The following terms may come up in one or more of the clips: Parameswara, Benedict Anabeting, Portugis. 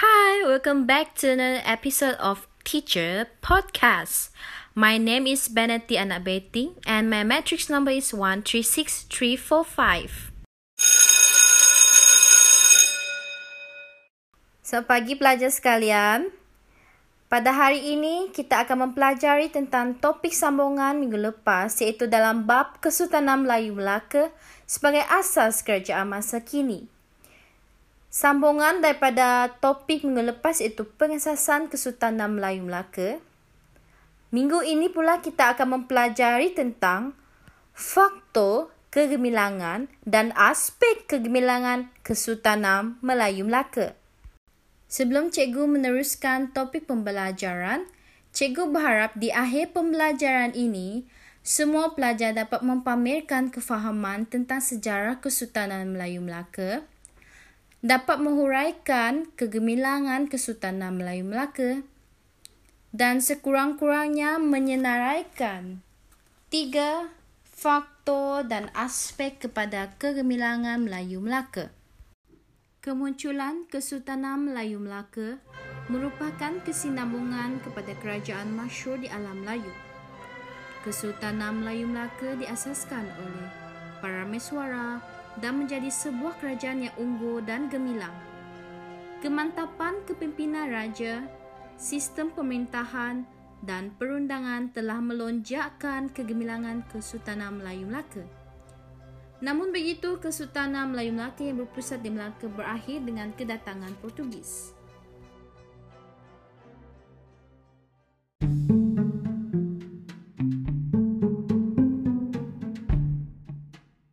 Hi, welcome back to another episode of Teacher Podcast. My name is Benedict Anabeting and my matrix number is 136345. Selamat pagi pelajar sekalian. Pada hari ini kita akan mempelajari tentang topik sambungan minggu lepas, iaitu dalam bab Kesultanan Melayu Melaka sebagai asas kerajaan masa kini. Sambungan daripada topik minggu lepas iaitu pengasasan Kesultanan Melayu Melaka. Minggu ini pula kita akan mempelajari tentang faktor kegemilangan dan aspek kegemilangan Kesultanan Melayu Melaka. Sebelum cikgu meneruskan topik pembelajaran, cikgu berharap di akhir pembelajaran ini, semua pelajar dapat mempamerkan kefahaman tentang sejarah Kesultanan Melayu Melaka, dapat menghuraikan kegemilangan Kesultanan Melayu Melaka dan sekurang-kurangnya menyenaraikan 3 faktor dan aspek kepada kegemilangan Melayu Melaka. Kemunculan Kesultanan Melayu Melaka merupakan kesinambungan kepada kerajaan masyhur di alam Melayu. Kesultanan Melayu Melaka diasaskan oleh Parameswara dan menjadi sebuah kerajaan yang unggul dan gemilang. Kemantapan kepimpinan raja, sistem pemerintahan dan perundangan telah melonjakkan kegemilangan Kesultanan Melayu Melaka. Namun begitu, Kesultanan Melayu Melaka yang berpusat di Melaka berakhir dengan kedatangan Portugis.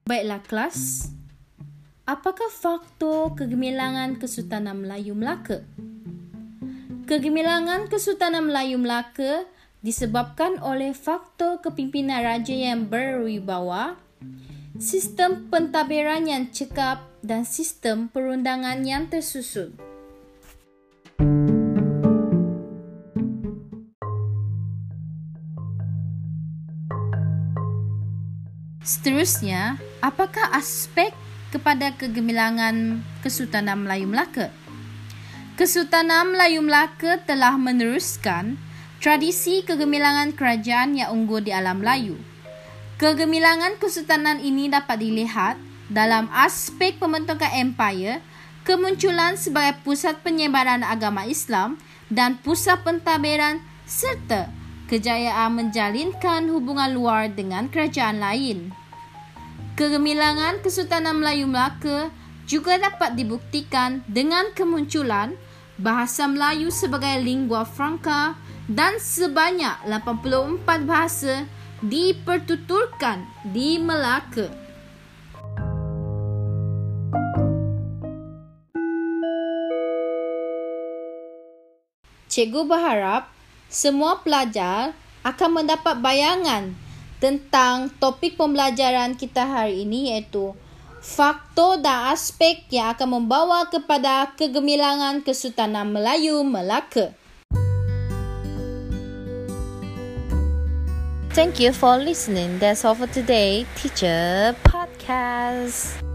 Baiklah kelas, apakah faktor kegemilangan Kesultanan Melayu Melaka? Kegemilangan Kesultanan Melayu Melaka disebabkan oleh faktor kepimpinan raja yang berwibawa, sistem pentadbiran yang cekap dan sistem perundangan yang tersusun. Seterusnya, apakah aspek kepada kegemilangan Kesultanan Melayu Melaka? Kesultanan Melayu Melaka telah meneruskan tradisi kegemilangan kerajaan yang unggul di alam Melayu. Kegemilangan kesultanan ini dapat dilihat dalam aspek pembentukan empire, kemunculan sebagai pusat penyebaran agama Islam dan pusat pentadbiran serta kejayaan menjalinkan hubungan luar dengan kerajaan lain. Kegemilangan Kesultanan Melayu Melaka juga dapat dibuktikan dengan kemunculan bahasa Melayu sebagai lingua franca dan sebanyak 84 bahasa dipertuturkan di Melaka. Cikgu berharap semua pelajar akan mendapat bayangan tentang topik pembelajaran kita hari ini, iaitu faktor dan aspek yang akan membawa kepada kegemilangan Kesultanan Melayu Melaka. Thank you for listening. That's all for today, Teacher Podcast.